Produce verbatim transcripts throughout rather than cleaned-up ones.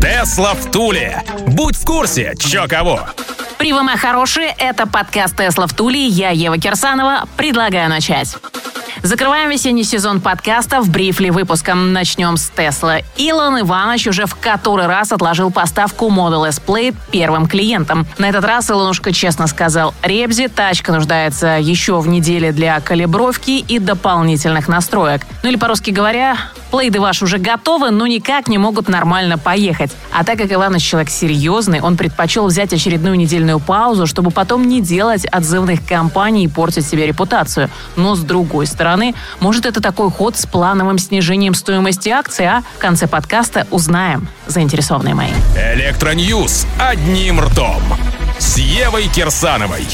«Тесла в Туле». Будь в курсе, чё кого. Привет, мои хорошие, это подкаст «Тесла в Туле». Я, Ева Кирсанова, предлагаю начать. Закрываем весенний сезон подкастов брифли выпуском. Начнем с Тесла. Илон Иванович уже в который раз отложил поставку Model S Play первым клиентам. На этот раз Илонушка честно сказал: «Ребзи, тачка нуждается еще в неделе для калибровки и дополнительных настроек». Ну или по-русски говоря, плейды ваши уже готовы, но никак не могут нормально поехать. А так как Иваныч человек серьезный, он предпочел взять очередную недельную паузу, чтобы потом не делать отзывных кампаний и портить себе репутацию. Но с другой стороны, может, это такой ход с плановым снижением стоимости акций, а в конце подкаста узнаем, заинтересованные мои. Электроньюз одним ртом с Евой Кирсановой.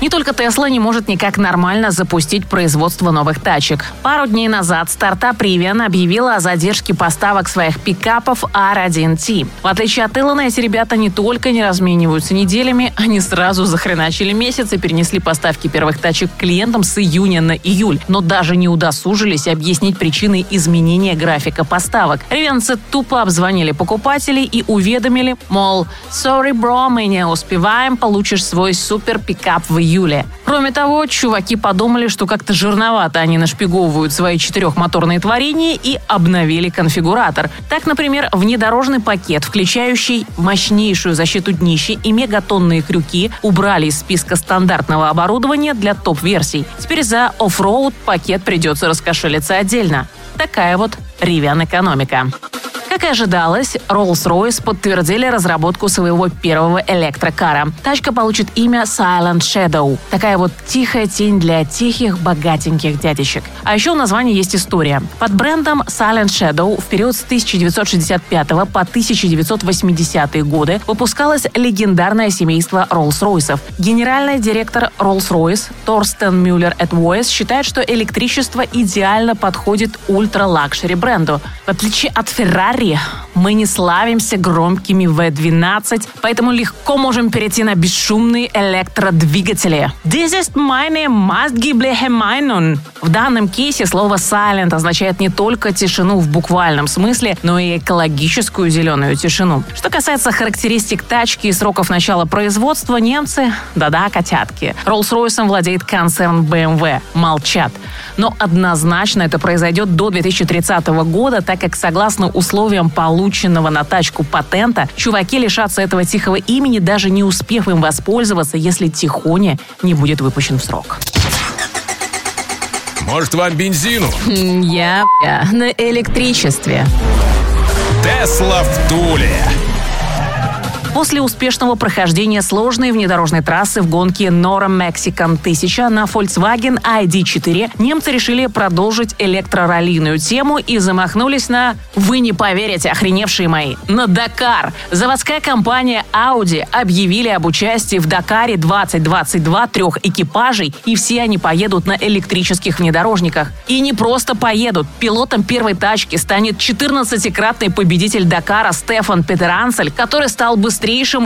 Не только Tesla не может никак нормально запустить производство новых тачек. Пару дней назад стартап Rivian объявила о задержке поставок своих пикапов ар один ти. В отличие от Илона, эти ребята не только не размениваются неделями, они сразу захреначили месяц и перенесли поставки первых тачек клиентам с июня на июль, но даже не удосужились объяснить причины изменения графика поставок. Ривенцы тупо обзвонили покупателей и уведомили, мол, sorry, bro, мы не успеваем, получишь свой супер пикап в июле. Кроме того, чуваки подумали, что как-то жирновато они нашпиговывают свои четырехмоторные творения и обновили конфигуратор. Так, например, внедорожный пакет, включающий мощнейшую защиту днища и мегатонные крюки, убрали из списка стандартного оборудования для топ-версий. Теперь за оффроуд пакет придется раскошелиться отдельно. Такая вот Rivian экономика. Как и ожидалось, Rolls-Royce подтвердили разработку своего первого электрокара. Тачка получит имя Silent Shadow. Такая вот тихая тень для тихих, богатеньких дядечек. А еще у названия есть история. Под брендом Silent Shadow в период с тысяча девятьсот шестьдесят пятого по тысяча девятьсот восьмидесятые годы выпускалось легендарное семейство Rolls-Royce'ов. Генеральный директор Rolls-Royce Торстен Мюллер Эдвойс считает, что электричество идеально подходит ультра-лакшери бренду. В отличие от Ferrari, мы не славимся громкими ви двенадцать, поэтому легко можем перейти на бесшумные электродвигатели. This is meine maßgebliche Meinung. В данном кейсе слово silent означает не только тишину в буквальном смысле, но и экологическую зеленую тишину. Что касается характеристик тачки и сроков начала производства, немцы, да-да, котятки. Rolls-Royce'ом владеет концерн би эм дабл ю. Молчат. Но однозначно это произойдет до две тысячи тридцатого года, так как согласно условиям полученного на тачку патента, чуваки лишатся этого тихого имени, даже не успев им воспользоваться, если Тихоня не будет выпущен в срок. Может, вам бензину? Я на электричестве. Тесла в Туле. После успешного прохождения сложной внедорожной трассы в гонке Nora Mexican тысяча на Volkswagen ай ди четыре немцы решили продолжить электрораллийную тему и замахнулись на, вы не поверите, охреневшие мои, на Дакар. Заводская компания Audi объявили об участии в Дакаре двадцать двадцать два трех экипажей, и все они поедут на электрических внедорожниках. И не просто поедут. Пилотом первой тачки станет четырнадцатикратный победитель Дакара Стефан Петеранцель, который стал быстрее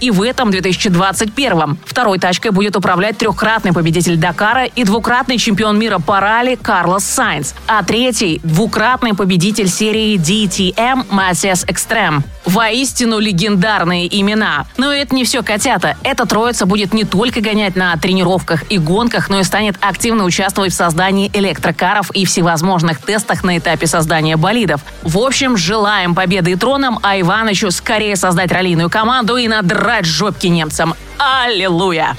и в этом две тысячи двадцать первом. Второй тачкой будет управлять трехкратный победитель Дакара и двукратный чемпион мира по ралли Карлос Сайнц, а третий – двукратный победитель серии ди ти эм Маттиас Экстрем. Воистину легендарные имена. Но это не все, котята. Эта троица будет не только гонять на тренировках и гонках, но и станет активно участвовать в создании электрокаров и всевозможных тестах на этапе создания болидов. В общем, желаем победы и тронам, а Иванычу скорее создать раллийную команду и надрать жопки немцам. Аллилуйя!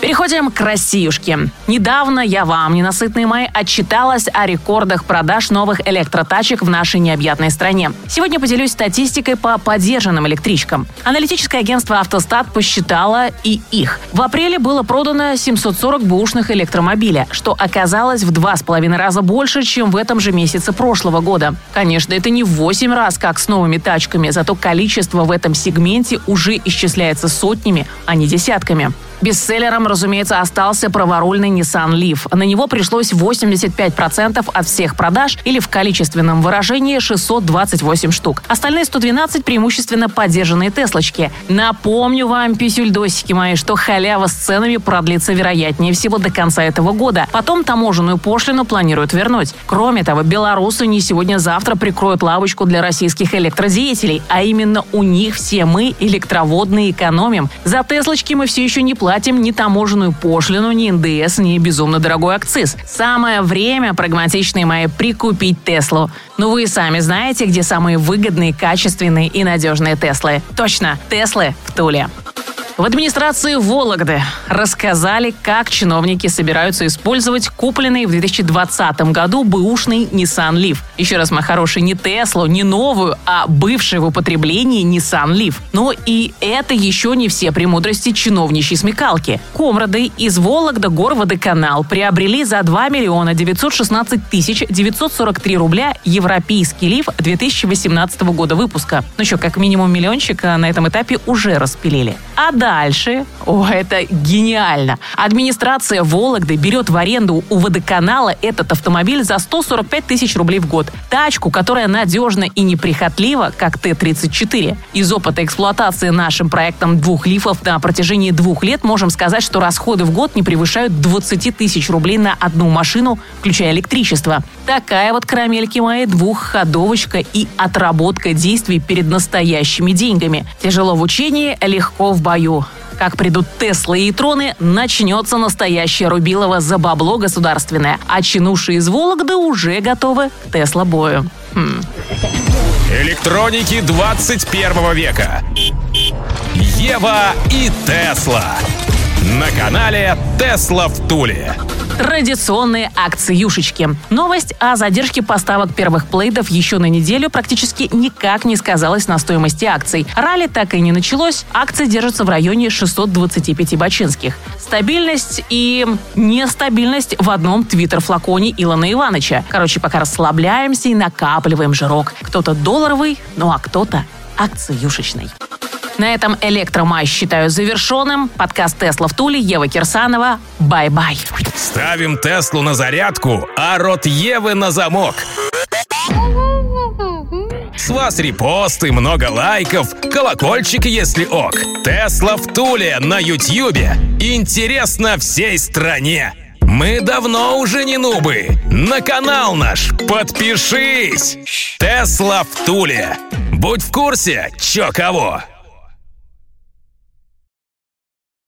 Переходим к Россиюшке. Недавно я вам, ненасытные мои, отчиталась о рекордах продаж новых электротачек в нашей необъятной стране. Сегодня поделюсь статистикой по подержанным электричкам. Аналитическое агентство «Автостат» посчитало и их. В апреле было продано семьсот сорок бэушных электромобиля, что оказалось в два с половиной раза больше, чем в этом же месяце прошлого года. Конечно, это не в восемь раз, как с новыми тачками, зато количество в этом сегменте уже исчисляется сотнями, а не десятками. Бестселлером, разумеется, остался праворульный Nissan Leaf. На него пришлось восемьдесят пять процентов от всех продаж, или в количественном выражении шестьсот двадцать восемь штук. Остальные сто двенадцать преимущественно подержанные теслочки. Напомню вам, писюльдосики мои, что халява с ценами продлится вероятнее всего до конца этого года. Потом таможенную пошлину планируют вернуть. Кроме того, белорусы не сегодня-завтра прикроют лавочку для российских электродеятелей, а именно у них все мы, электроводные, экономим. За теслочки мы все еще не платим. Платим ни таможенную пошлину, ни эн дэ эс, ни безумно дорогой акциз. Самое время, прагматичные мои, прикупить Теслу. Но вы и сами знаете, где самые выгодные, качественные и надежные Теслы. Точно, Теслы в Туле. В администрации Вологды рассказали, как чиновники собираются использовать купленный в две тысячи двадцатом году бэушный Nissan Leaf. Еще раз, мои хорошие, не Теслу, не новую, а бывший в употреблении Nissan Leaf. Но и это еще не все премудрости чиновничьей смекалки. Комрады из Вологда-Горводоканал приобрели за два миллиона девятьсот шестнадцать тысяч девятьсот сорок три рубля европейский Leaf две тысячи восемнадцатого года выпуска. Ну еще, как минимум миллиончик на этом этапе уже распилили. А да, дальше. О, это гениально. Администрация Вологды берет в аренду у водоканала этот автомобиль за сто сорок пять тысяч рублей в год. Тачку, которая надежна и неприхотлива, как Т тридцать четыре. Из опыта эксплуатации нашим проектом двух лифов на протяжении двух лет можем сказать, что расходы в год не превышают двадцать тысяч рублей на одну машину, включая электричество. Такая вот, карамельки мои, двухходовочка и отработка действий перед настоящими деньгами. Тяжело в учении, легко в бою. Как придут Теслы и Троны, начнется настоящее рубилово за бабло государственное. А чинуши из Вологды уже готовы к Тесла-бою. Хм. Электроники двадцать первого века. Ева и Тесла. На канале Тесла в Туле. Традиционные акциюшечки. Новость о задержке поставок первых плейдов еще на неделю практически никак не сказалась на стоимости акций. Ралли так и не началось. Акции держатся в районе шестисот двадцати пяти бачинских. Стабильность и нестабильность в одном твиттер-флаконе Илона Ивановича. Короче, пока расслабляемся и накапливаем жирок. Кто-то долларовый, ну а кто-то акциюшечный. На этом электроматч считаю завершенным. Подкаст «Тесла в Туле», Ева Кирсанова. Бай-бай. Ставим Теслу на зарядку, а рот Евы на замок. С вас репосты, много лайков, колокольчик, если ок. «Тесла в Туле» на Ютьюбе. Интересно всей стране. Мы давно уже не нубы. На канал наш подпишись. «Тесла в Туле». Будь в курсе, чё кого.